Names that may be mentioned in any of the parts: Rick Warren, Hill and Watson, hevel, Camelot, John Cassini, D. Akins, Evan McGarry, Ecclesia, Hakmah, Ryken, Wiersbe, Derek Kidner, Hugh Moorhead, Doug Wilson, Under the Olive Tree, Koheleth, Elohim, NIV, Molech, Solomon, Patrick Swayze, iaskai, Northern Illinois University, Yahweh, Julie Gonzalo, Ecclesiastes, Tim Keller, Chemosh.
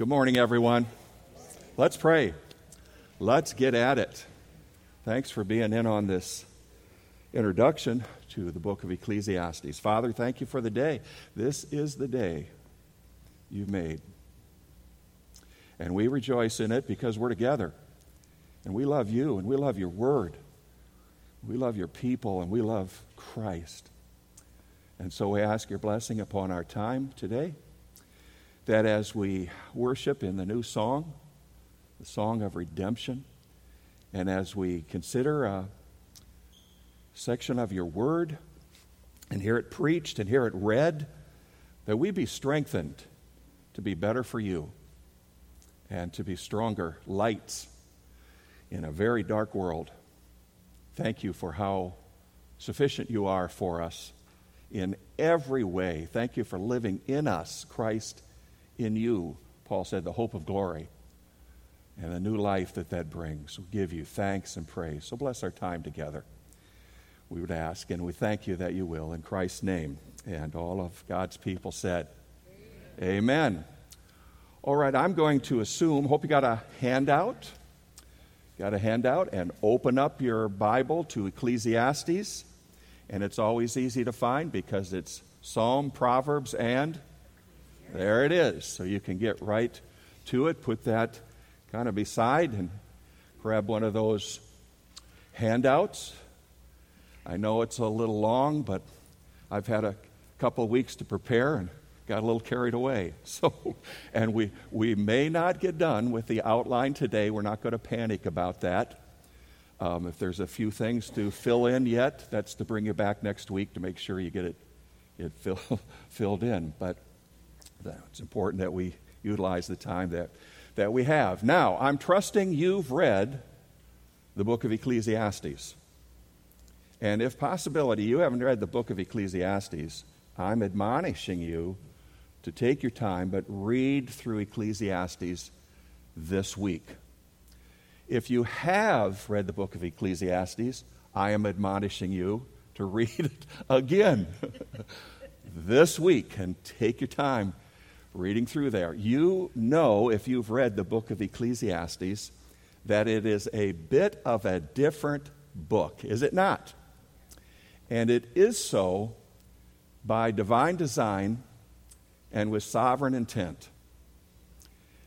Good morning, everyone. Let's pray. Let's get at it. Thanks for being in on this introduction to the book of Ecclesiastes. Father, thank you for the day. This is the day you've made. And we rejoice in it because we're together. And we love you, and we love your word. We love your people, and we love Christ. And so we ask your blessing upon our time today, that as we worship in the new song, the song of redemption, and as we consider a section of your word and hear it preached and hear it read, that we be strengthened to be better for you and to be stronger lights in a very dark world. Thank you for how sufficient you are for us in every way. Thank you for living in us, Christ in you. Paul said, the hope of glory and the new life that brings. We give you thanks and praise. So bless our time together, we would ask, and we thank you that you will, in Christ's name. And all of God's people said, amen. Amen. All right, I'm going to assume, hope you got a handout. Got a handout, and open up your Bible to Ecclesiastes. And it's always easy to find because it's Psalm, Proverbs, and there it is. So you can get right to it, put that kind of beside and grab one of those handouts. I know it's a little long, but I've had a couple weeks to prepare and got a little carried away. And we may not get done with the outline today. We're not going to panic about that. If there's a few things to fill in yet, that's to bring you back next week to make sure you get it filled in. But it's important that we utilize the time that we have. Now, I'm trusting you've read the book of Ecclesiastes. And if possibility you haven't read the book of Ecclesiastes, I'm admonishing you to take your time, but read through Ecclesiastes this week. If you have read the book of Ecclesiastes, I am admonishing you to read it again this week and take your time reading through there. You know, if you've read the book of Ecclesiastes, that it is a bit of a different book, is it not? And it is so by divine design and with sovereign intent.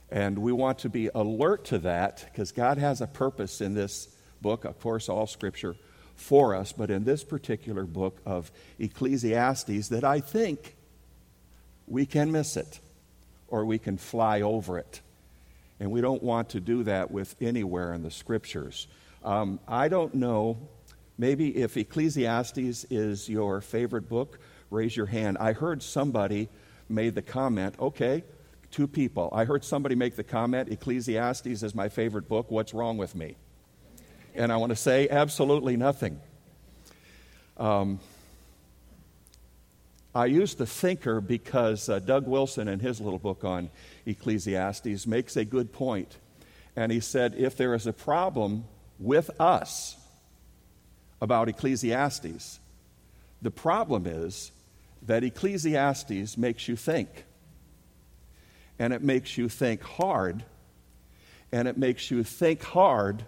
And we want to be alert to that because God has a purpose in this book, of course, all Scripture for us, but in this particular book of Ecclesiastes that I think we can miss it or we can fly over it. And we don't want to do that with anywhere in the Scriptures. I don't know. Maybe if Ecclesiastes is your favorite book, raise your hand. I heard somebody made the comment, okay, two people. I heard somebody make the comment, Ecclesiastes is my favorite book, what's wrong with me? And I want to say, absolutely nothing. I use the Thinker because Doug Wilson in his little book on Ecclesiastes makes a good point. And he said, if there is a problem with us about Ecclesiastes, the problem is that Ecclesiastes makes you think. And it makes you think hard. And it makes you think hard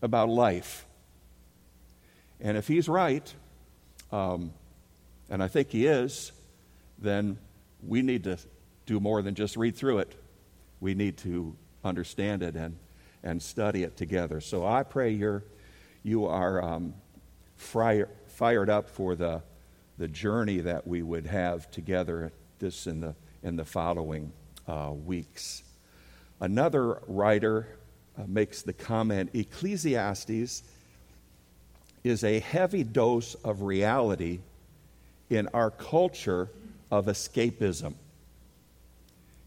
about life. And if he's right, and I think he is, then we need to do more than just read through it. We need to understand it and study it together. So I pray you are fired up for the journey that we would have together this in the following weeks. Another writer makes the comment, Ecclesiastes is a heavy dose of reality in our culture of escapism.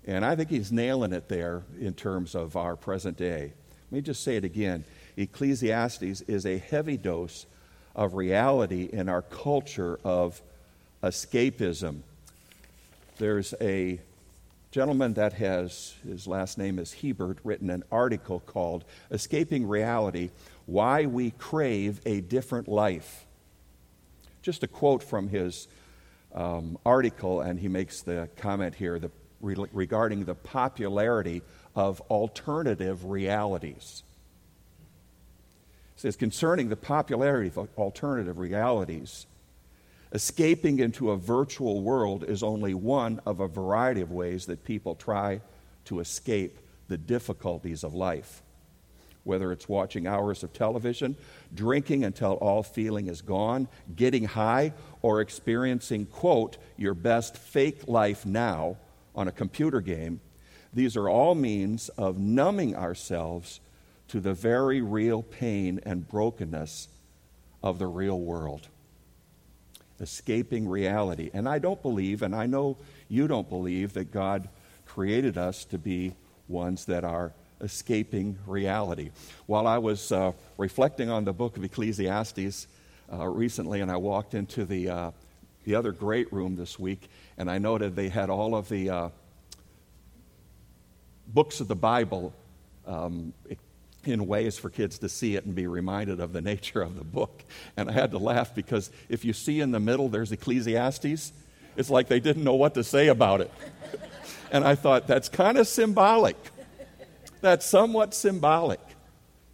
And I think he's nailing it there in terms of our present day. Let me just say it again. Ecclesiastes is a heavy dose of reality in our culture of escapism. There's a gentleman that has, his last name is Hebert, written an article called Escaping Reality, Why We Crave a Different Life. Just a quote from his article, and he makes the comment here, the regarding the popularity of alternative realities. It says, concerning the popularity of alternative realities, escaping into a virtual world is only one of a variety of ways that people try to escape the difficulties of life. Whether it's watching hours of television, drinking until all feeling is gone, getting high, or experiencing, quote, your best fake life now on a computer game, these are all means of numbing ourselves to the very real pain and brokenness of the real world. Escaping reality. And I don't believe, and I know you don't believe, that God created us to be ones that are escaping reality. While I was reflecting on the book of Ecclesiastes recently, and I walked into the other great room this week, and I noted they had all of the books of the Bible in ways for kids to see it and be reminded of the nature of the book. And I had to laugh because if you see in the middle there's Ecclesiastes, it's like they didn't know what to say about it. And I thought, that's kind of symbolic. That's somewhat symbolic.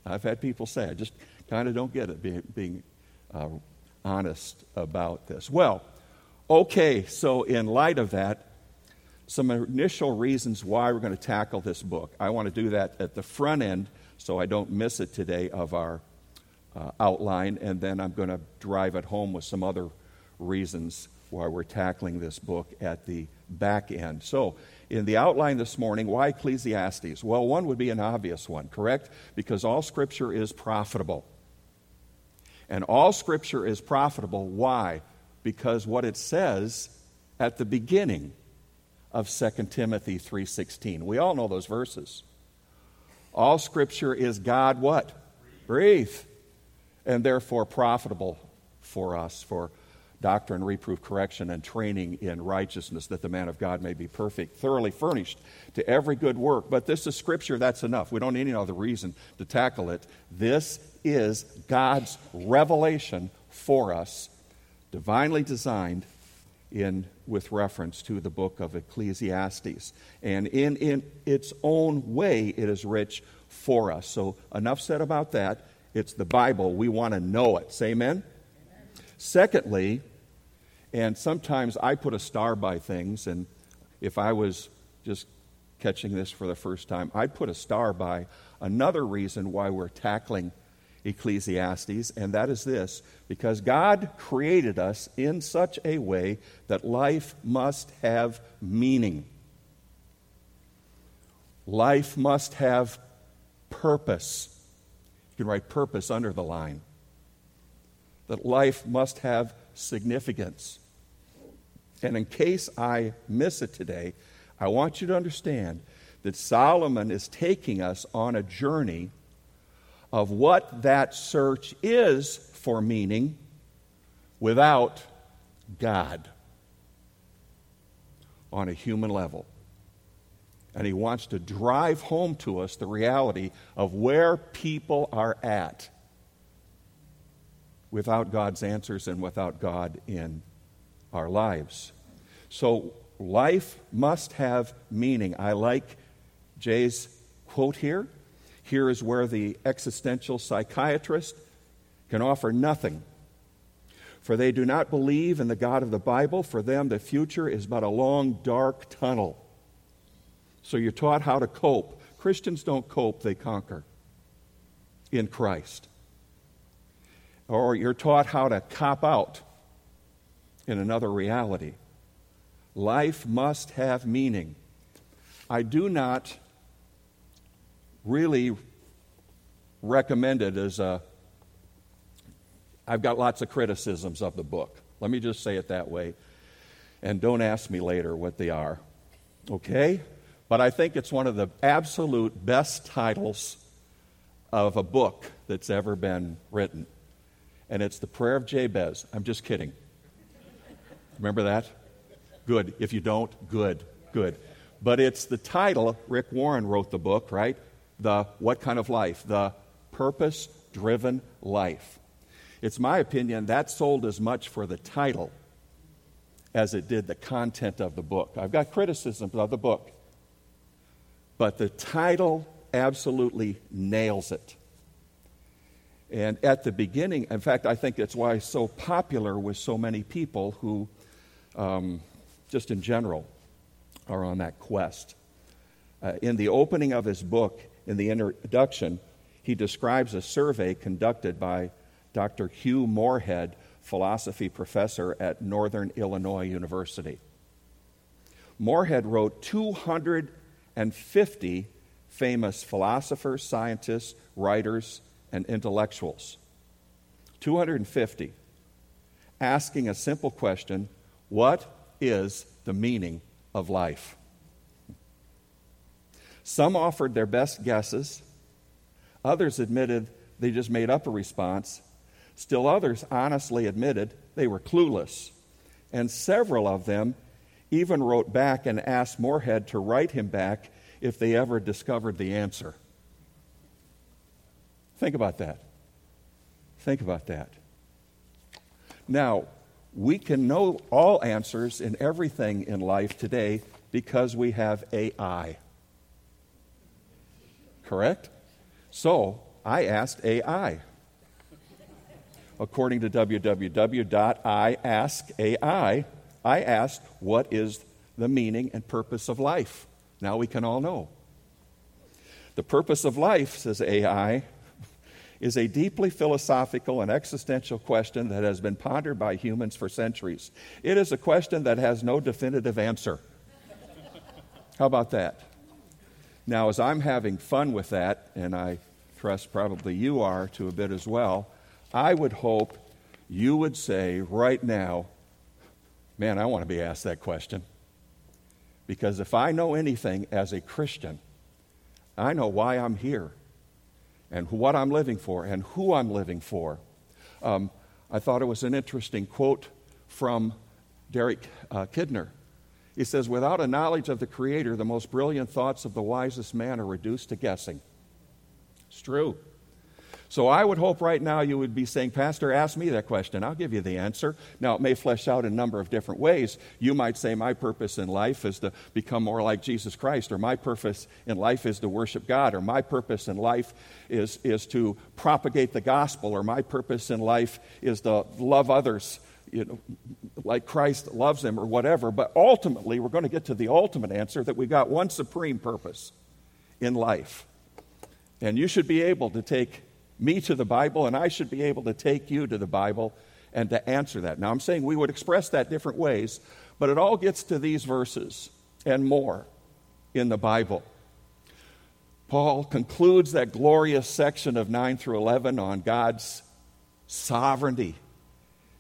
I've had people say, I just kind of don't get it, being honest about this. Well, okay, so in light of that, some initial reasons why we're going to tackle this book. I want to do that at the front end so I don't miss it today of our outline, and then I'm going to drive it home with some other reasons why we're tackling this book at the back end. So, in the outline this morning, why Ecclesiastes? Well, one would be an obvious one, correct? Because all Scripture is profitable. And all Scripture is profitable. Why? Because what it says at the beginning of 2 Timothy 3:16. We all know those verses. All Scripture is God what? Breathed. And therefore profitable for us, for doctrine, reproof, correction, and training in righteousness, that the man of God may be perfect, thoroughly furnished to every good work. But this is Scripture, that's enough. We don't need any other reason to tackle it. This is God's revelation for us, divinely designed with reference to the book of Ecclesiastes. And in its own way, it is rich for us. So enough said about that. It's the Bible. We want to know it. Say amen? Secondly, and sometimes I put a star by things, and if I was just catching this for the first time, I'd put a star by another reason why we're tackling Ecclesiastes, and that is this: because God created us in such a way that life must have meaning. Life must have purpose. You can write purpose under the line. That life must have significance. And in case I miss it today, I want you to understand that Solomon is taking us on a journey of what that search is for meaning without God on a human level. And he wants to drive home to us the reality of where people are at without God's answers and without God in our lives. So life must have meaning. I like Jay's quote here. Here is where the existential psychiatrist can offer nothing. For they do not believe in the God of the Bible. For them, the future is but a long, dark tunnel. So you're taught how to cope. Christians don't cope, they conquer in Christ. Or you're taught how to cop out in another reality. Life must have meaning. I do not really recommend it as I've got lots of criticisms of the book. Let me just say it that way. And don't ask me later what they are. Okay? But I think it's one of the absolute best titles of a book that's ever been written. And it's the prayer of Jabez. I'm just kidding. Remember that? Good. If you don't, good. Good. But it's the title. Rick Warren wrote the book, right? The what kind of life? The purpose-driven life. It's my opinion that sold as much for the title as it did the content of the book. I've got criticisms of the book, but the title absolutely nails it. And at the beginning, in fact, I think it's why it's so popular with so many people who, just in general, are on that quest. In the opening of his book, in the introduction, he describes a survey conducted by Dr. Hugh Moorhead, philosophy professor at Northern Illinois University. Moorhead wrote 250 famous philosophers, scientists, writers, and intellectuals. 250. Asking a simple question, what is the meaning of life? Some offered their best guesses. Others admitted they just made up a response. Still others honestly admitted they were clueless. And several of them even wrote back and asked Moorhead to write him back if they ever discovered the answer. Think about that. Think about that. Now, we can know all answers in everything in life today because we have AI. Correct? So, I asked AI. According to www.iaskai, I asked, what is the meaning and purpose of life? Now we can all know. The purpose of life, says AI, is a deeply philosophical and existential question that has been pondered by humans for centuries. It is a question that has no definitive answer. How about that? Now, as I'm having fun with that, and I trust probably you are to a bit as well, I would hope you would say right now, man, I want to be asked that question. Because if I know anything as a Christian, I know why I'm here and what I'm living for and who I'm living for. I thought it was an interesting quote from Derek Kidner. He says, without a knowledge of the Creator, the most brilliant thoughts of the wisest man are reduced to guessing. It's true. So I would hope right now you would be saying, Pastor, ask me that question. I'll give you the answer. Now, it may flesh out in a number of different ways. You might say my purpose in life is to become more like Jesus Christ, or my purpose in life is to worship God, or my purpose in life is to propagate the gospel, or my purpose in life is to love others, you know, like Christ loves them, or whatever. But ultimately, we're going to get to the ultimate answer that we've got one supreme purpose in life. And you should be able to take me to the Bible, and I should be able to take you to the Bible and to answer that. Now, I'm saying we would express that different ways, but it all gets to these verses and more in the Bible. Paul concludes that glorious section of 9 through 11 on God's sovereignty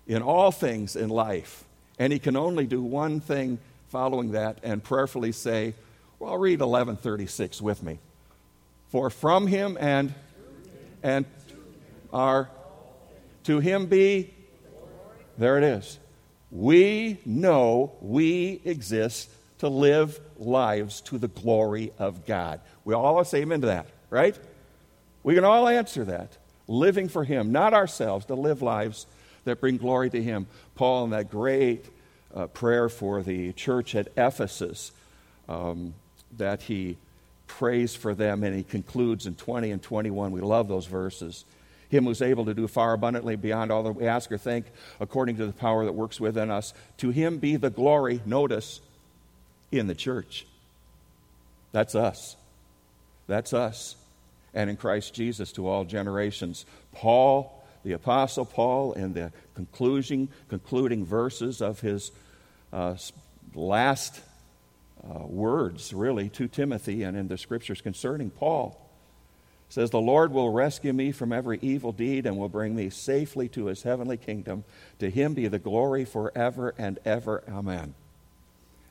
in all things in life, and he can only do one thing following that and prayerfully say, well, read 11:36 with me. For from him and are to him be, there it is. We know we exist to live lives to the glory of God. We all say amen to that, right? We can all answer that. Living for him, not ourselves, to live lives that bring glory to him. Paul, in that great prayer for the church at Ephesus, that he prays for them, and he concludes in 20 and 21. We love those verses. Him who's able to do far abundantly beyond all that we ask or think, according to the power that works within us. To him be the glory, notice, in the church. That's us. That's us. And in Christ Jesus to all generations. Paul, the Apostle Paul, in the concluding verses of his last words, really, to Timothy and in the scriptures concerning Paul. It says, the Lord will rescue me from every evil deed and will bring me safely to his heavenly kingdom. To him be the glory forever and ever. Amen.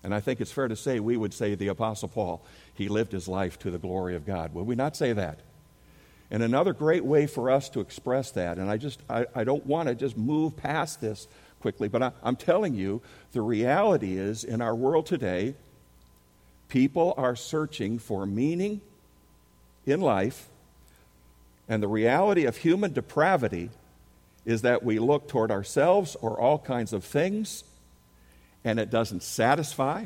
And I think it's fair to say we would say the Apostle Paul, he lived his life to the glory of God. Would we not say that? And another great way for us to express that, and I don't want to just move past this quickly, but I'm telling you, the reality is in our world today, people are searching for meaning in life, and the reality of human depravity is that we look toward ourselves or all kinds of things and it doesn't satisfy,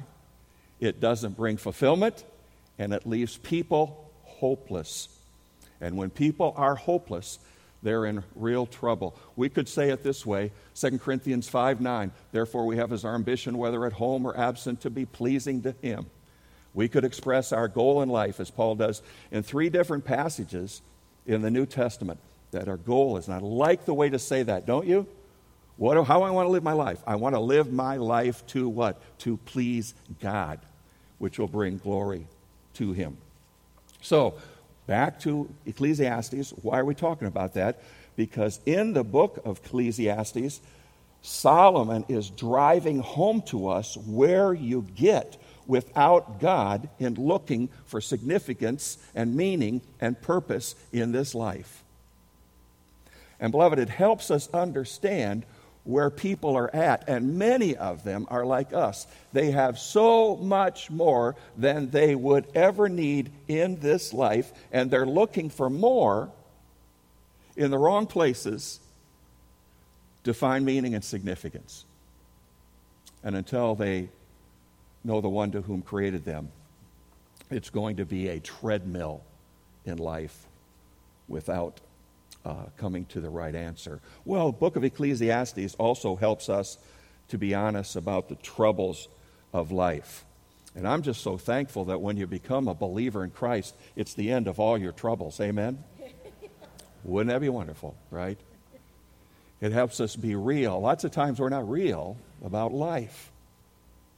it doesn't bring fulfillment, and it leaves people hopeless. And when people are hopeless, they're in real trouble. We could say it this way, 2 Corinthians 5:9, therefore we have as our ambition, whether at home or absent, to be pleasing to him. We could express our goal in life, as Paul does, in three different passages in the New Testament, that our goal is. And I like the way to say that, don't you? How I want to live my life. I want to live my life to what? To please God, which will bring glory to him. So, back to Ecclesiastes. Why are we talking about that? Because in the book of Ecclesiastes, Solomon is driving home to us where you get without God in looking for significance and meaning and purpose in this life. And beloved, it helps us understand where people are at, and many of them are like us. They have so much more than they would ever need in this life, and they're looking for more in the wrong places to find meaning and significance. And until they know the one to whom created them, it's going to be a treadmill in life without coming to the right answer. Well, the book of Ecclesiastes also helps us to be honest about the troubles of life. And I'm just so thankful that when you become a believer in Christ, it's the end of all your troubles. Amen? Wouldn't that be wonderful, right? It helps us be real. Lots of times we're not real about life.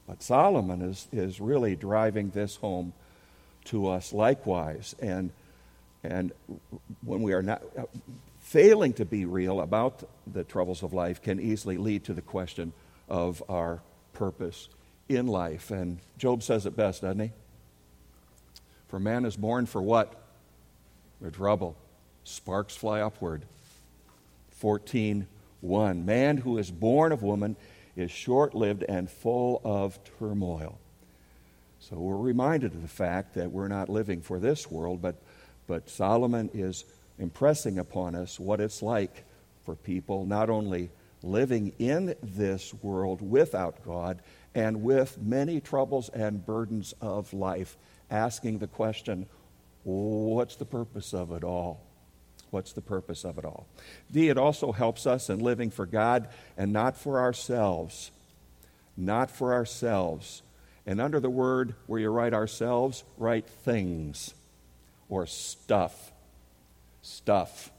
But Solomon is really driving this home to us likewise. And when we are not failing to be real about the troubles of life, can easily lead to the question of our purpose in life. And Job says it best, doesn't he? For man is born for what? For trouble. Sparks fly upward. 14:1. Man who is born of woman is short-lived and full of turmoil. So we're reminded of the fact that we're not living for this world, but Solomon is impressing upon us what it's like for people not only living in this world without God and with many troubles and burdens of life, asking the question, what's the purpose of it all? What's the purpose of it all? It also helps us in living for God and not for ourselves. Not for ourselves. And under the word where you write ourselves, write things. Or stuff. Stuff.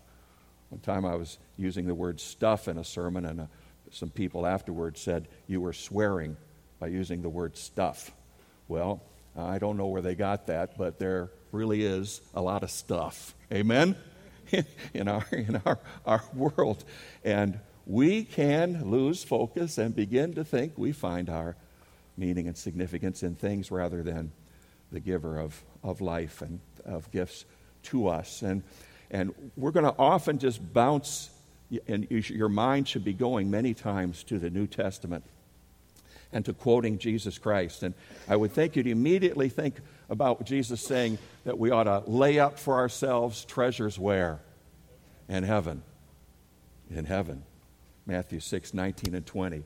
One time I was using the word stuff in a sermon, and some people afterwards said, you were swearing by using the word stuff. Well, I don't know where they got that, but there really is a lot of stuff. Amen? in our world. And we can lose focus and begin to think we find our meaning and significance in things rather than the giver of life and of gifts to us. And we're going to often just bounce, and your mind should be going many times to the New Testament and to quoting Jesus Christ. And I would think you'd immediately think about Jesus saying that we ought to lay up for ourselves treasures where? In heaven. In heaven. Matthew 6:19 and 20.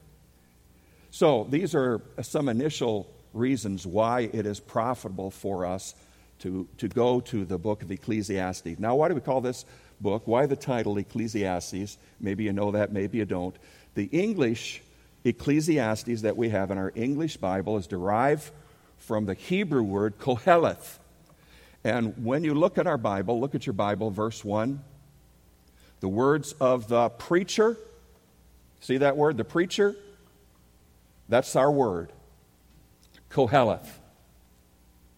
So these are some initial reasons why it is profitable for us to go to the book of Ecclesiastes. Now, why do we call this book? Why the title Ecclesiastes? Maybe you know that, maybe you don't. The English Ecclesiastes that we have in our English Bible is derived from the Hebrew word koheleth. And when you look at our Bible, look at your Bible, verse 1, the words of the preacher, see that word, the preacher? That's our word, koheleth.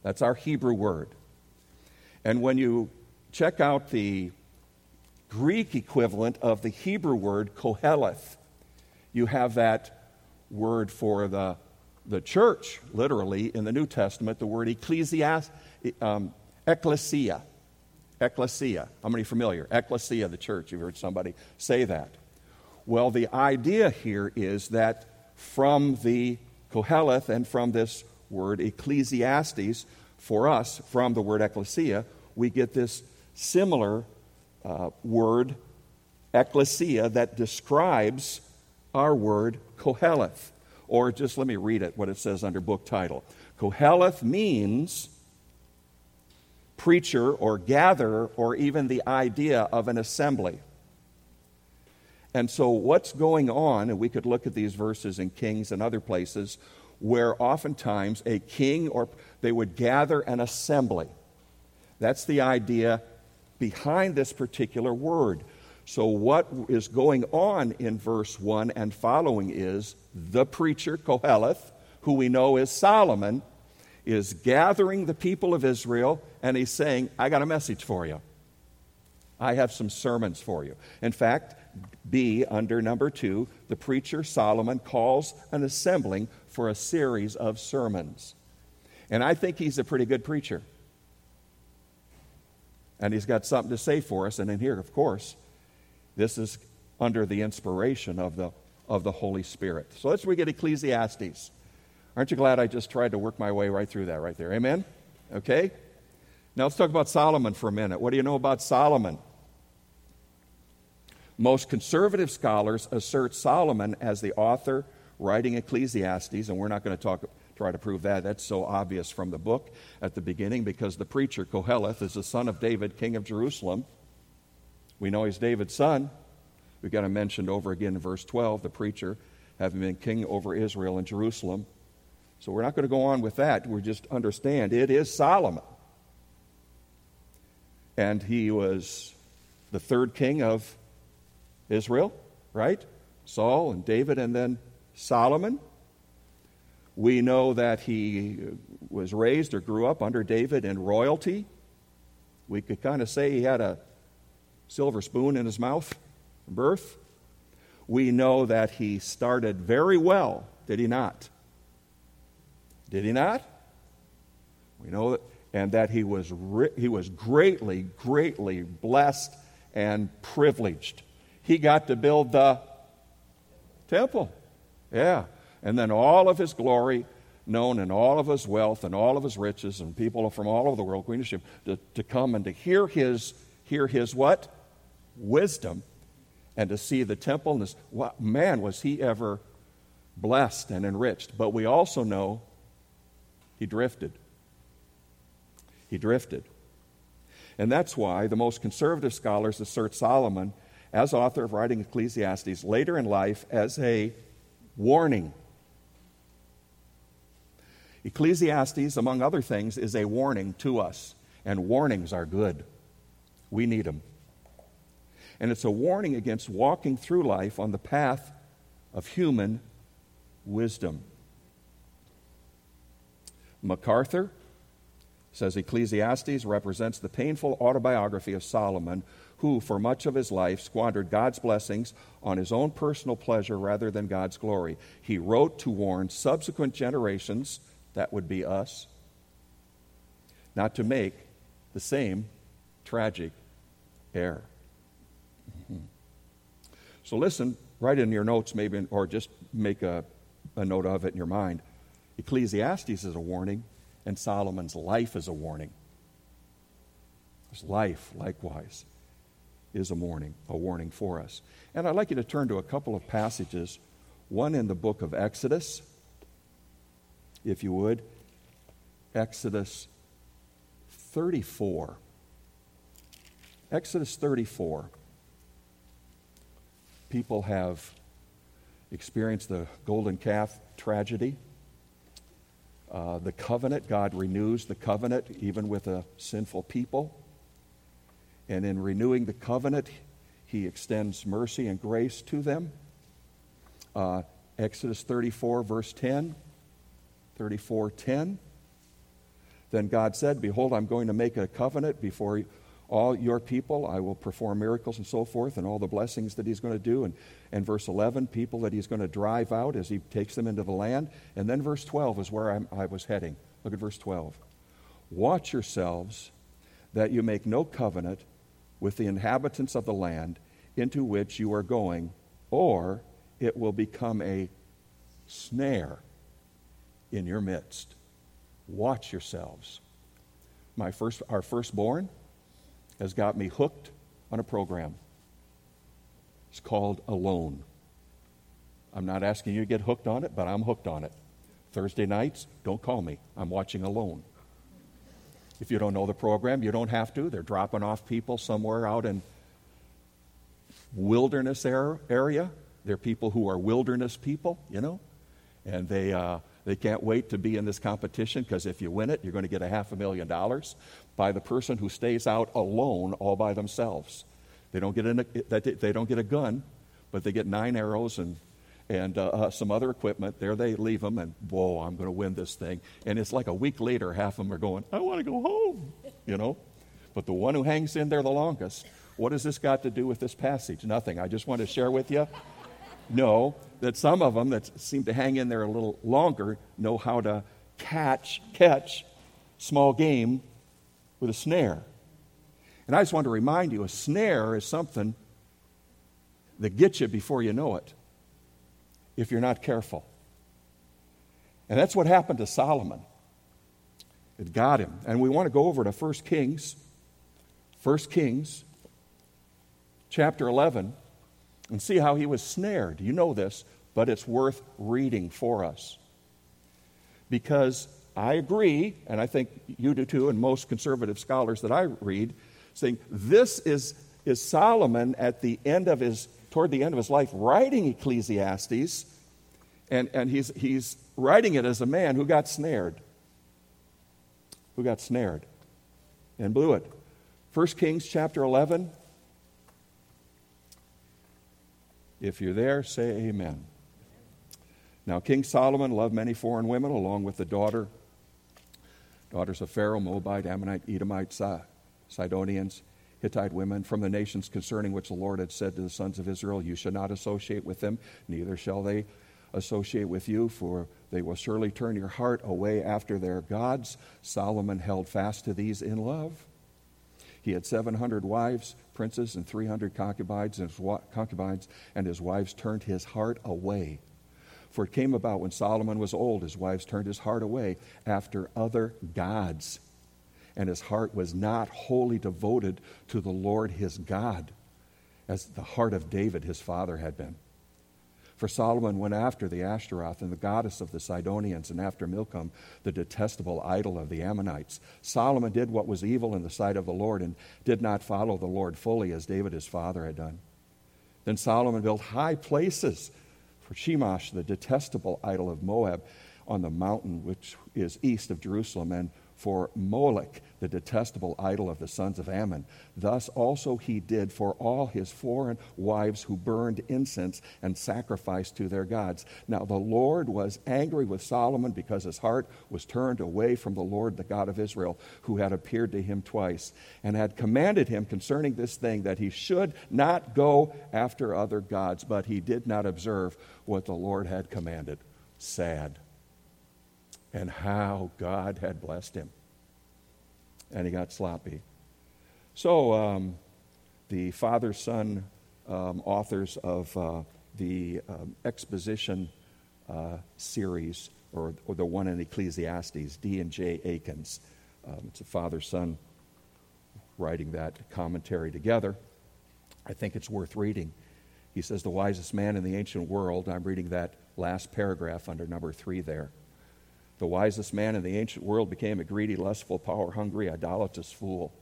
That's our Hebrew word. And when you check out the Greek equivalent of the Hebrew word koheleth, you have that word for the church, literally, in the New Testament, the word ecclesia. Ecclesia. How many familiar? Ecclesia, the church. You've heard somebody say that. Well, the idea here is that from the koheleth and from this word Ecclesiastes, for us, from the word ecclesia, we get this similar word ecclesia that describes our word koheleth, Or just let me read it, what it says under book title. Koheleth means preacher or gatherer or even the idea of an assembly. And so what's going on, and we could look at these verses in Kings and other places, where oftentimes a king or they would gather an assembly. That's the idea behind this particular word. So what is going on in verse 1 and following is the preacher, Koheleth, who we know is Solomon, is gathering the people of Israel, and he's saying, I got a message for you. I have some sermons for you. In fact, B, under number 2, the preacher Solomon calls an assembling for a series of sermons. And I think he's a pretty good preacher. And he's got something to say for us. And in here, of course, this is under the inspiration of the Holy Spirit. So let's we get Ecclesiastes. Aren't you glad I just tried to work my way right through that right there? Amen? Okay? Now let's talk about Solomon for a minute. What do you know about Solomon? Most conservative scholars assert Solomon as the author writing Ecclesiastes, and we're not going to try to prove that. That's so obvious from the book at the beginning, because the preacher, Koheleth, is the son of David, king of Jerusalem. We know he's David's son. We've got him mentioned over again in verse 12, the preacher, having been king over Israel and Jerusalem. So we're not going to go on with that. We just understand it is Solomon. And he was the third king of Israel, right? Saul and David and then Solomon. We know that he was raised or grew up under David in royalty. We could kind of say he had a silver spoon in his mouth from birth. We know that he started very well, did he not? Did he not? We know that, and that he was greatly, greatly blessed and privileged. He got to build the temple. Yeah. And then all of his glory known and all of his wealth and all of his riches and people from all over the world to come and to hear his what? Wisdom. And to see the temple. And man, was he ever blessed and enriched. But we also know he drifted. He drifted. And that's why the most conservative scholars assert Solomon as author of writing Ecclesiastes later in life as a warning. Ecclesiastes, among other things, is a warning to us, and warnings are good. We need them. And it's a warning against walking through life on the path of human wisdom. MacArthur says Ecclesiastes represents the painful autobiography of Solomon, who for much of his life squandered God's blessings on his own personal pleasure rather than God's glory. He wrote to warn subsequent generations, that would be us, not to make the same tragic error. So listen, write in your notes maybe, or just make a note of it in your mind. Ecclesiastes is a warning, and Solomon's life is a warning. His life, likewise, is a warning for us. And I'd like you to turn to a couple of passages, one in the book of Exodus, if you would, Exodus 34. Exodus 34. People have experienced the golden calf tragedy. The covenant, God renews the covenant even with a sinful people. And in renewing the covenant, he extends mercy and grace to them. Exodus 34, verse 10. 34:10. Then God said, Behold, I'm going to make a covenant before all your people. I will perform miracles and so forth, and all the blessings that he's going to do. And verse 11, people that he's going to drive out as he takes them into the land. And then verse 12 is where I was heading. Look at verse 12. Watch yourselves that you make no covenant with the inhabitants of the land into which you are going, or it will become a snare in your midst. Watch yourselves. Our firstborn has got me hooked on a program. It's called Alone. I'm not asking you to get hooked on it, but I'm hooked on it. Thursday nights, don't call me. I'm watching alone. If you don't know the program, you don't have to. They're dropping off people somewhere out in wilderness area. They're people who are wilderness people, you know, and they can't wait to be in this competition, because if you win it, you're going to get $500,000 by the person who stays out alone all by themselves. They don't get a gun, but they get 9 arrows and some other equipment. There they leave them, and whoa, I'm going to win this thing. And it's like a week later, half of them are going, I want to go home, you know. But the one who hangs in there the longest, what has this got to do with this passage? Nothing. I just want to share with you. No. That some of them that seem to hang in there a little longer know how to catch small game with a snare. And I just want to remind you, a snare is something that gets you before you know it, if you're not careful. And that's what happened to Solomon. It got him. And we want to go over to 1 Kings, chapter 11, and see how he was snared. You know this, but it's worth reading for us. Because I agree, and I think you do too, and most conservative scholars that I read, saying this is Solomon at the end of his, toward the end of his life, writing Ecclesiastes, and he's writing it as a man who got snared. Who got snared and blew it. 1 Kings chapter 11. If you're there, say amen. Now, King Solomon loved many foreign women, along with the daughters of Pharaoh, Moabite, Ammonite, Edomite, Sidonians, Hittite women, from the nations concerning which the Lord had said to the sons of Israel, you shall not associate with them, neither shall they associate with you, for they will surely turn your heart away after their gods. Solomon held fast to these in love. He had 700 wives, princes, and 300 concubines, and his wives turned his heart away. For it came about when Solomon was old, his wives turned his heart away after other gods, and his heart was not wholly devoted to the Lord his God, as the heart of David his father had been. For Solomon went after the Ashtaroth and the goddess of the Sidonians, and after Milcom, the detestable idol of the Ammonites. Solomon did what was evil in the sight of the Lord, and did not follow the Lord fully as David his father had done. Then Solomon built high places for Chemosh, the detestable idol of Moab, on the mountain which is east of Jerusalem, and for Molech, the detestable idol of the sons of Ammon. Thus also he did for all his foreign wives who burned incense and sacrificed to their gods. Now the Lord was angry with Solomon because his heart was turned away from the Lord, the God of Israel, who had appeared to him twice, and had commanded him concerning this thing that he should not go after other gods, but he did not observe what the Lord had commanded. Sad. And how God had blessed him. And he got sloppy. So the father-son authors of the exposition series, or the one in Ecclesiastes, D. and J. Akins. It's a father-son writing that commentary together. I think it's worth reading. He says, the wisest man in the ancient world, I'm reading that last paragraph under number 3 there. The wisest man in the ancient world became a greedy, lustful, power-hungry, idolatrous fool.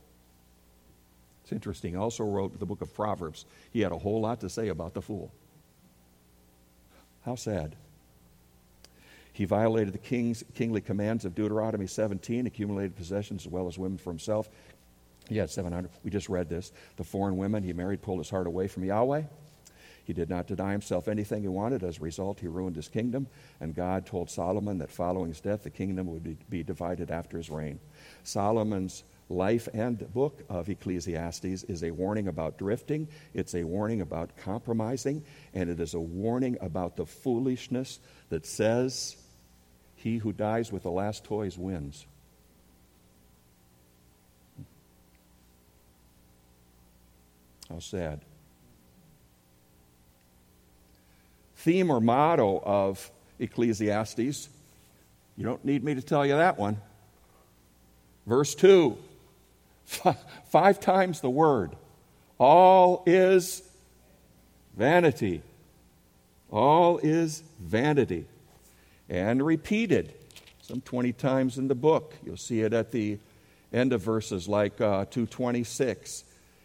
It's interesting. He also wrote the book of Proverbs. He had a whole lot to say about the fool. How sad. He violated the kingly commands of Deuteronomy 17, accumulated possessions as well as women for himself. He had 700. We just read this. The foreign women he married pulled his heart away from Yahweh. He did not deny himself anything he wanted. As a result, he ruined his kingdom, and God told Solomon that following his death, the kingdom would be divided after his reign. Solomon's life and book of Ecclesiastes is a warning about drifting, it's a warning about compromising, and it is a warning about the foolishness that says, he who dies with the last toys wins. How sad. Theme or motto of Ecclesiastes, you don't need me to tell you that one. Verse 2, 5 times the word, all is vanity All is vanity. And repeated some 20 times in the book. You'll see it at the end of verses like 226.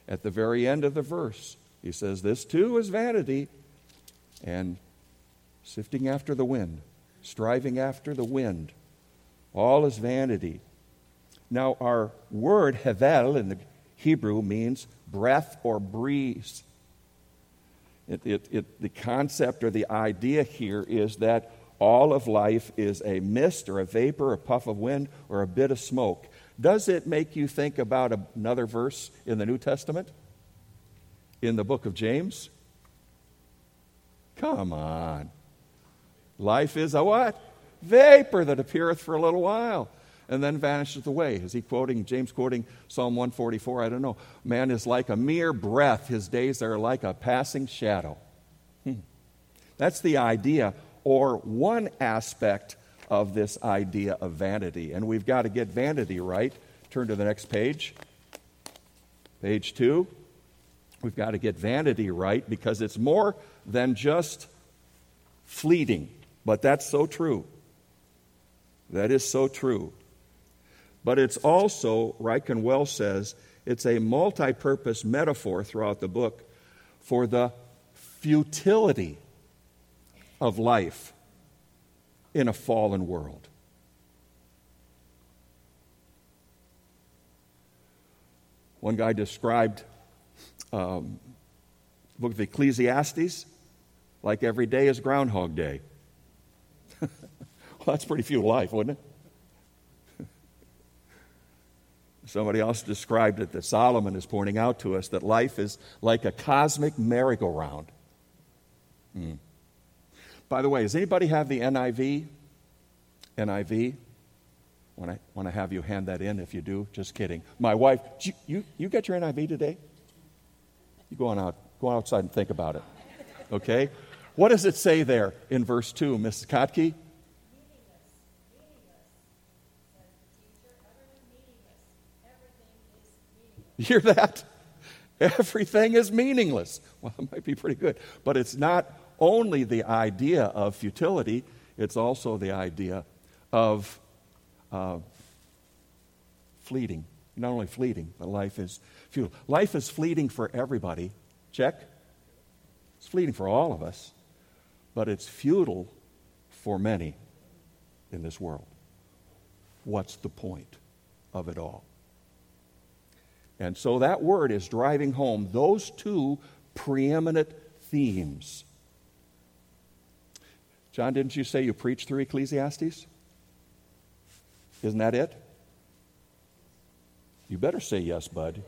At the very end of the verse, he says, this too is vanity, and sifting after the wind, striving after the wind. All is vanity. Now, our word hevel in the Hebrew means breath or breeze. The concept or the idea here is that all of life is a mist or a vapor, a puff of wind, or a bit of smoke. Does it make you think about another verse in the New Testament? In the book of James? Come on. Life is a what? Vapor that appeareth for a little while and then vanisheth away. Is he quoting, James quoting Psalm 144? I don't know. Man is like a mere breath. His days are like a passing shadow. That's the idea, or one aspect of this idea of vanity. And we've got to get vanity right. Turn to the next page. Page 2. We've got to get vanity right because it's more than just fleeting. But that's so true. That is so true. But it's also, Ryken well says, it's a multi-purpose metaphor throughout the book for the futility of life in a fallen world. One guy described the book of Ecclesiastes like every day is Groundhog Day. Well, that's pretty few life, wouldn't it? Somebody else described it that Solomon is pointing out to us that life is like a cosmic merry-go-round. By the way, does anybody have the NIV? NIV? Want to have you hand that in if you do? Just kidding. My wife, you get your NIV today? You go on out. Go outside and think about it. Okay? What does it say there in verse 2, Mrs. Kotke? You hear that? Everything is meaningless. Well, that might be pretty good. But it's not only the idea of futility, it's also the idea of fleeting. Not only fleeting, but life is futile. Life is fleeting for everybody. Check. It's fleeting for all of us, but it's futile for many in this world. What's the point of it all? And so that word is driving home those two preeminent themes. John, didn't you say you preached through Ecclesiastes? Isn't that it? You better say yes, bud.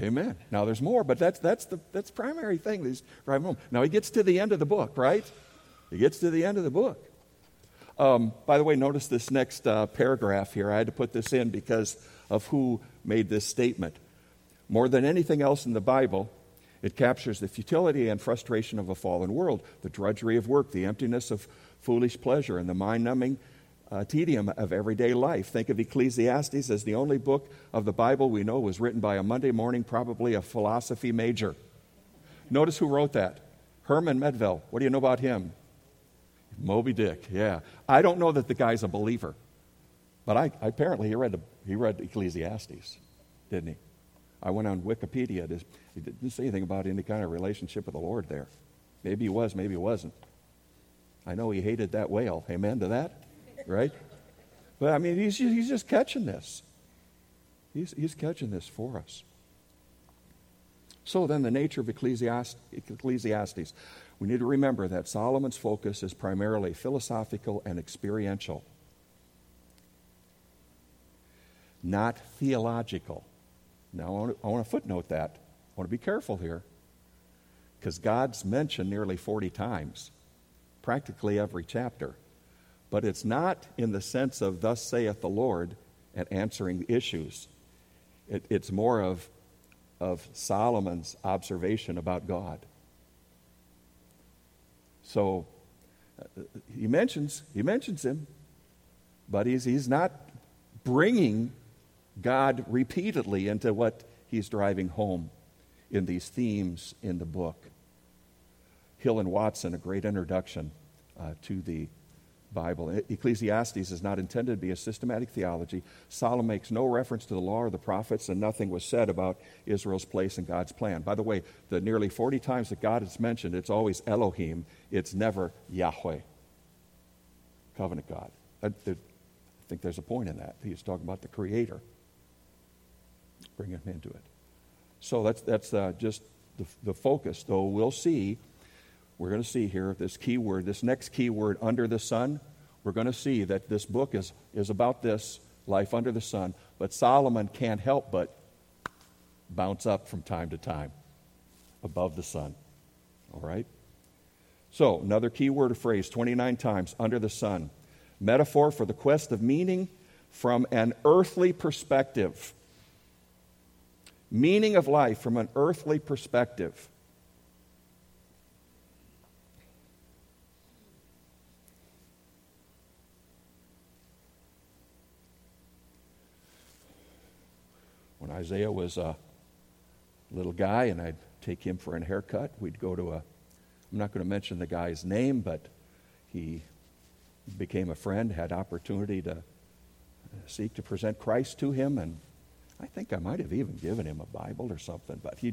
Amen. Now there's more, but that's the primary thing that's driving home. Now he gets to the end of the book, right? He gets to the end of the book. By the way, notice this next paragraph here. I had to put this in because of who made this statement. More than anything else in the Bible, it captures the futility and frustration of a fallen world, the drudgery of work, the emptiness of foolish pleasure, and the mind-numbing tedium of everyday life. Think of Ecclesiastes as the only book of the Bible we know was written by a Monday morning, probably a philosophy major. Notice who wrote that. Herman Melville. What do you know about him? Moby Dick, yeah. I don't know that the guy's a believer, but apparently he read Ecclesiastes, didn't he? I went on Wikipedia. It didn't say anything about any kind of relationship with the Lord there. Maybe he was, maybe he wasn't. I know he hated that whale. Amen to that, right? But I mean, he's just catching this. He's catching this for us. So then the nature of Ecclesiastes. We need to remember that Solomon's focus is primarily philosophical and experiential, not theological. Now, I want to footnote that. I want to be careful here because God's mentioned nearly 40 times, practically every chapter. But it's not in the sense of thus saith the Lord and answering issues. It's more of Solomon's observation about God. So he mentions him, but he's not bringing God repeatedly into what he's driving home in these themes in the book. Hill and Watson, a great introduction to the Bible. Ecclesiastes is not intended to be a systematic theology. Solomon makes no reference to the law or the prophets, and nothing was said about Israel's place in God's plan. By the way, the nearly 40 times that God is mentioned, it's always Elohim. It's never Yahweh, covenant God. I think there's a point in that. He's talking about the Creator. Bring him into it. So that's just the focus, though we'll see. We're going to see here this key word, this next key word, under the sun. We're going to see that this book is about this, life under the sun. But Solomon can't help but bounce up from time to time above the sun. All right? So another key word or phrase, 29 times, under the sun. Metaphor for the quest of meaning from an earthly perspective. Meaning of life from an earthly perspective. When Isaiah was a little guy and I'd take him for a haircut, we'd go to I'm not going to mention the guy's name, but he became a friend, had opportunity to seek to present Christ to him, and I think I might have even given him a Bible or something, but he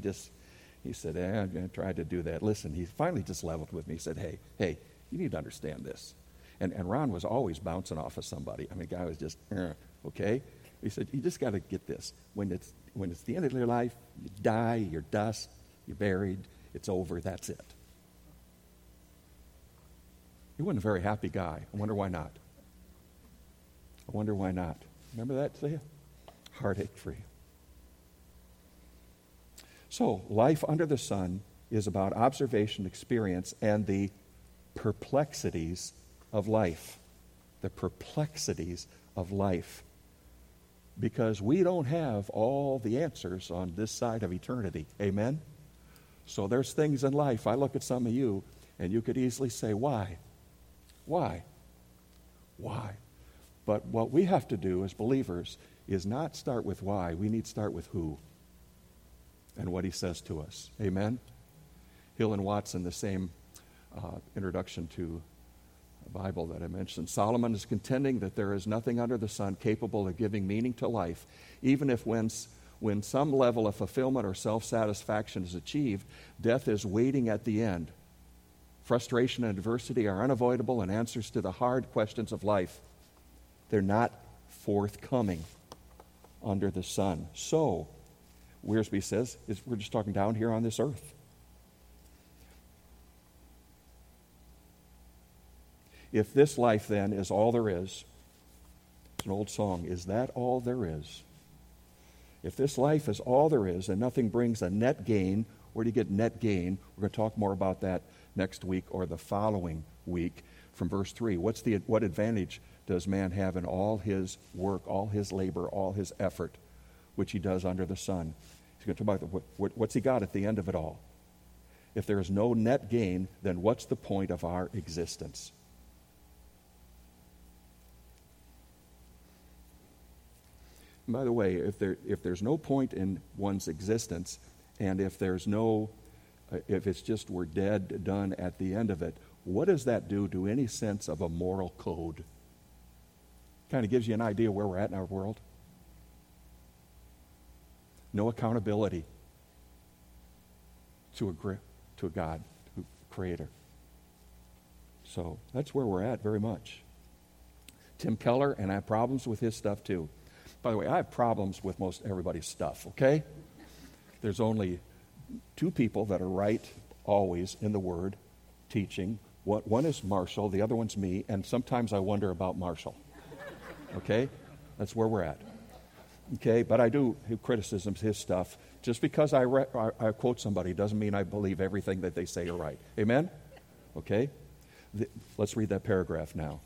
said, I'm going to try to do that. Listen, he finally just leveled with me. He said, hey, you need to understand this. And Ron was always bouncing off of somebody. I mean, the guy was just, okay. He said, you just got to get this. When it's the end of your life, you die, you're dust, you're buried, it's over, that's it. He wasn't a very happy guy. I wonder why not. Remember that, Zia? Heartache for you. So, life under the sun is about observation, experience, and the perplexities of life. The perplexities of life. Because we don't have all the answers on this side of eternity. Amen? So there's things in life. I look at some of you, and you could easily say, why? But what we have to do as believers is not start with why. We need to start with who and what he says to us. Amen? Hill and Watson, the same introduction to Bible that I mentioned. Solomon is contending that there is nothing under the sun capable of giving meaning to life, even if when some level of fulfillment or self-satisfaction is achieved, death is waiting at the end. Frustration and adversity are unavoidable, and answers to the hard questions of life, they're not forthcoming under the sun. So, Wiersbe says, we're just talking down here on this earth. If this life, then, is all there is, it's an old song, is that all there is? If this life is all there is and nothing brings a net gain, where do you get net gain? We're going to talk more about that next week or the following week from verse 3. What advantage does man have in all his work, all his labor, all his effort, which he does under the sun? He's going to talk about what's he got at the end of it all. If there is no net gain, then what's the point of our existence? By the way, if there's no point in one's existence, and if it's just we're dead, done at the end of it, what does that do to any sense of a moral code? Kind of gives you an idea where we're at in our world. No accountability to a God, to a Creator. So that's where we're at very much. Tim Keller, and I have problems with his stuff too. By the way, I have problems with most everybody's stuff, okay? There's only two people that are right always in the Word teaching. One is Marshall, the other one's me, and sometimes I wonder about Marshall, okay? That's where we're at, okay? But I do have criticisms, his stuff. Just because I quote somebody doesn't mean I believe everything that they say are right. Amen? Okay? Let's read that paragraph now.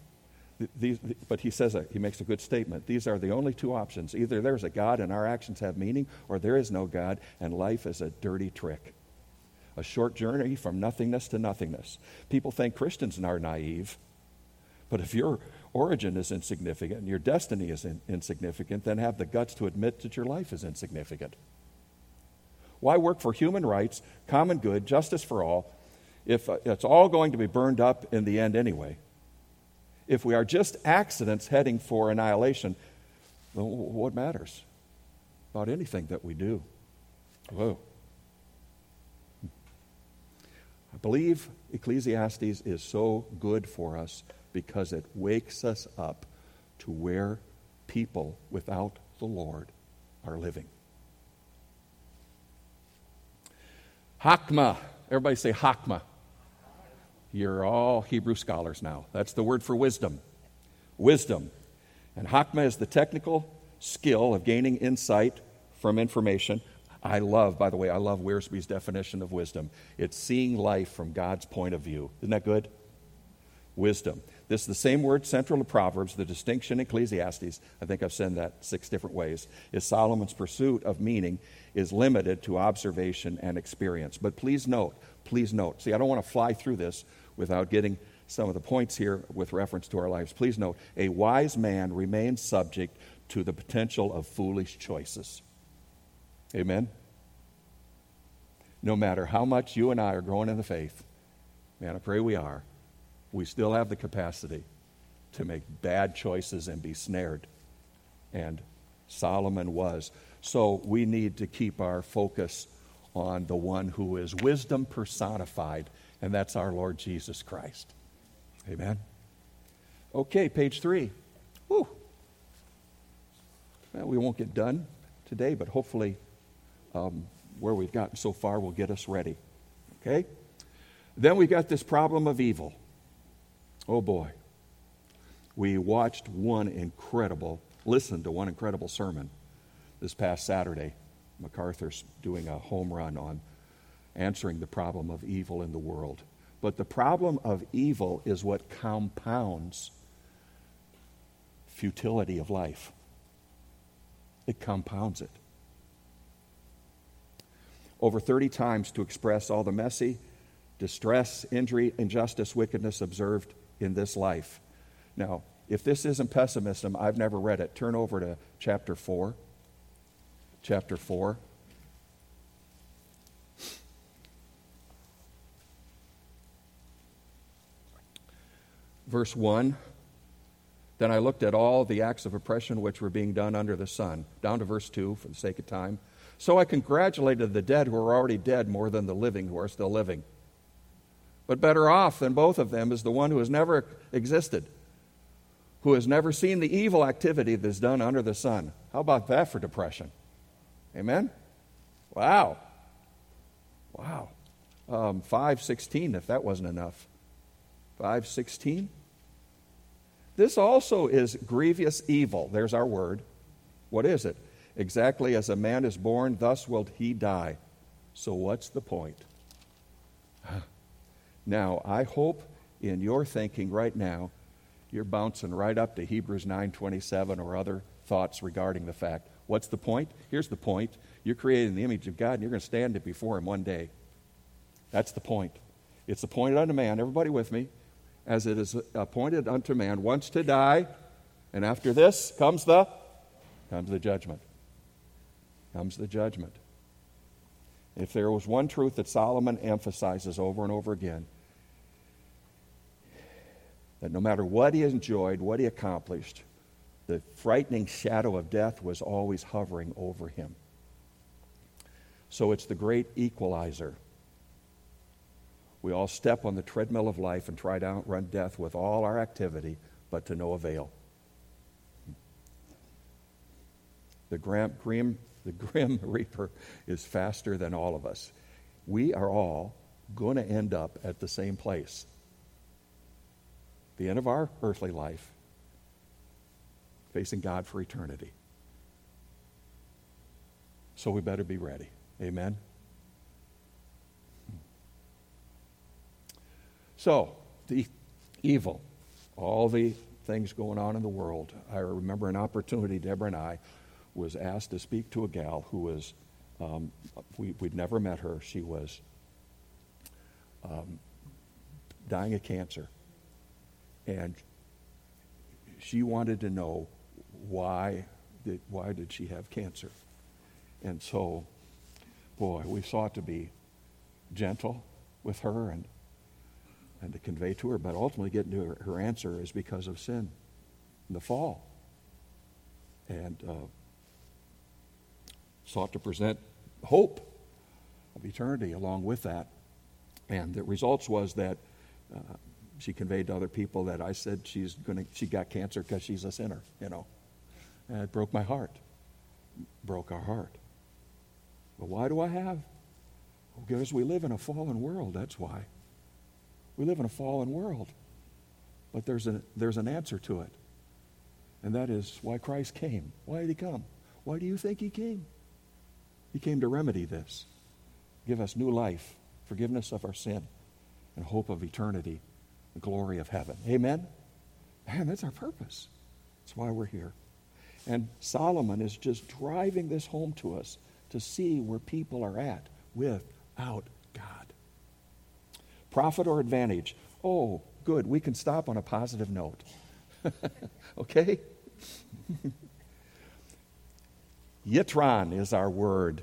But he says, he makes a good statement. These are the only two options. Either there's a God and our actions have meaning, or there is no God and life is a dirty trick. A short journey from nothingness to nothingness. People think Christians are naive, but if your origin is insignificant and your destiny is insignificant, then have the guts to admit that your life is insignificant. Why work for human rights, common good, justice for all, if it's all going to be burned up in the end anyway, if we are just accidents heading for annihilation, well, what matters about anything that we do? Whoa. I believe Ecclesiastes is so good for us because it wakes us up to where people without the Lord are living. Hakmah. Everybody say Hakmah. You're all Hebrew scholars now. That's the word for wisdom. Wisdom. And Hakmah is the technical skill of gaining insight from information. I love, by the way, I love Wiersbe's definition of wisdom. It's seeing life from God's point of view. Isn't that good? Wisdom. This is the same word central to Proverbs. The distinction in Ecclesiastes, I think I've said that 6 different ways, is Solomon's pursuit of meaning is limited to observation and experience. But please note. See, I don't want to fly through this without getting some of the points here with reference to our lives. Please note, a wise man remains subject to the potential of foolish choices. Amen? No matter how much you and I are growing in the faith, man, I pray we are, we still have the capacity to make bad choices and be snared. And Solomon was. So we need to keep our focus on the one who is wisdom personified, and that's our Lord Jesus Christ. Amen? Okay, page 3. Whew. Well, we won't get done today, but hopefully where we've gotten so far will get us ready. Okay? Then we got this problem of evil. Oh boy. We watched listened to one incredible sermon this past Saturday. MacArthur's doing a home run on answering the problem of evil in the world. But the problem of evil is what compounds futility of life. It compounds it. Over 30 times to express all the messy distress, injury, injustice, wickedness observed in this life. Now, if this isn't pessimism, I've never read it. Turn over to chapter 4. Chapter 4. Verse 1. Then I looked at all the acts of oppression which were being done under the sun. Down to verse 2 for the sake of time. So I congratulated the dead who are already dead more than the living who are still living. But better off than both of them is the one who has never existed, who has never seen the evil activity that is done under the sun. How about that for depression? Amen? Wow. Wow. 5:16, if that wasn't enough. 5:16. This also is grievous evil. There's our word. What is it? Exactly as a man is born, thus will he die. So what's the point? Now, I hope in your thinking right now, you're bouncing right up to Hebrews 9:27 or other thoughts regarding the fact. What's the point? Here's the point. You're created in the image of God, and you're going to stand before Him one day. That's the point. It's appointed unto man. Everybody with me? As it is appointed unto man once to die, and after this comes the judgment. Comes the judgment. If there was one truth that Solomon emphasizes over and over again, that no matter what he enjoyed, what he accomplished, the frightening shadow of death was always hovering over him. So it's the great equalizer. We all step on the treadmill of life and try to outrun death with all our activity, but to no avail. The grim reaper is faster than all of us. We are all going to end up at the same place. The end of our earthly life, facing God for eternity. So we better be ready. Amen? So, the evil, all the things going on in the world. I remember an opportunity, Deborah and I, was asked to speak to a gal who was, we'd never met her. She was dying of cancer. And she wanted to know why did she have cancer. And so, boy, we sought to be gentle with her and and to convey to her, but ultimately getting to her answer is because of sin and the fall. And sought to present hope of eternity along with that. And the results was that she conveyed to other people that I said she got cancer because she's a sinner, you know. And it broke my heart. Broke our heart. But why do I have? Well, because we live in a fallen world, that's why. We live in a fallen world. But there's an answer to it. And that is why Christ came. Why did he come? Why do you think he came? He came to remedy this. Give us new life, forgiveness of our sin, and hope of eternity, the glory of heaven. Amen? Man, that's our purpose. That's why we're here. And Solomon is just driving this home to us to see where people are at without God. Profit or advantage? Oh, good. We can stop on a positive note. Okay? Yitron is our word.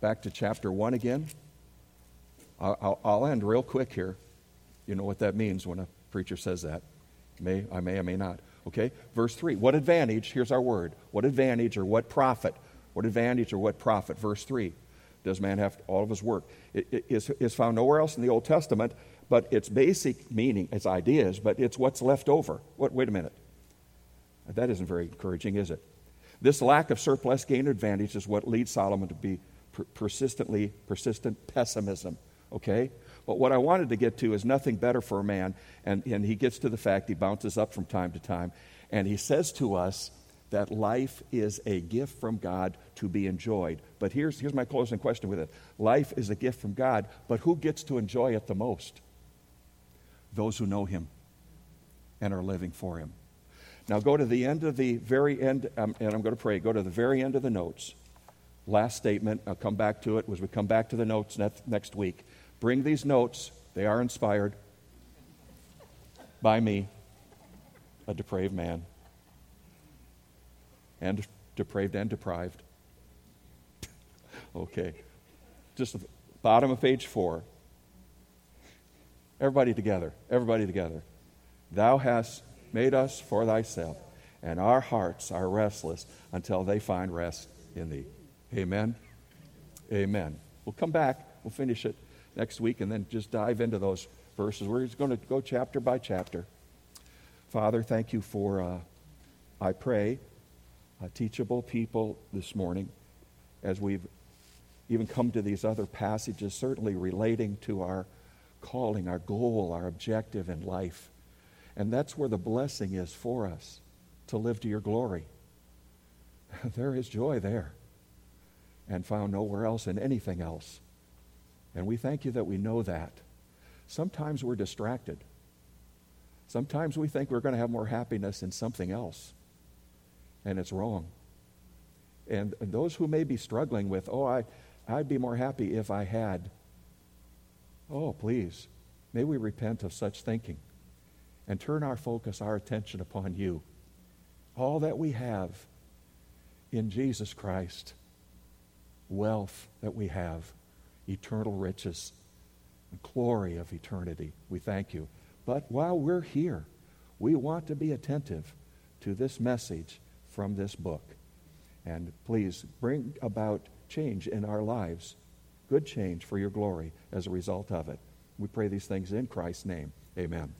Back to chapter 1 again. I'll end real quick here. You know what that means when a preacher says that. I may not. Okay? Verse 3. What advantage? Here's our word. What advantage or what profit? What advantage or what profit? Verse 3. Does man have all of his work? It is found nowhere else in the Old Testament, but its basic meaning, its ideas, but it's what's left over. What? Wait a minute. That isn't very encouraging, is it? This lack of surplus gain advantage is what leads Solomon to be persistent pessimism, okay? But what I wanted to get to is nothing better for a man, and he gets to the fact, he bounces up from time to time, and he says to us that life is a gift from God to be enjoyed. But here's my closing question with it. Life is a gift from God, but who gets to enjoy it the most? Those who know him and are living for him. Now go to the end of the very end, and I'm going to pray. Go to the very end of the notes. Last statement, I'll come back to it, was we come back to the notes next week. Bring these notes. They are inspired by me, a depraved man, and depraved and deprived. Okay. Just the bottom of page 4. Everybody together. Thou hast made us for thyself, and our hearts are restless until they find rest in thee. Amen? Amen. We'll come back. We'll finish it next week and then just dive into those verses. We're just going to go chapter by chapter. Father, thank you for, I pray, a teachable people this morning as we've even come to these other passages, certainly relating to our calling, our goal, our objective in life. And that's where the blessing is for us, to live to your glory. There is joy there and found nowhere else in anything else. And we thank you that we know that. Sometimes we're distracted. Sometimes we think we're going to have more happiness in something else, and it's wrong. And those who may be struggling with, I'd be more happy if I had. Oh, please, may we repent of such thinking. And turn our focus, our attention upon you. All that we have in Jesus Christ, wealth that we have, eternal riches, the glory of eternity. We thank you. But while we're here, we want to be attentive to this message from this book. And please bring about change in our lives, good change for your glory as a result of it. We pray these things in Christ's name. Amen.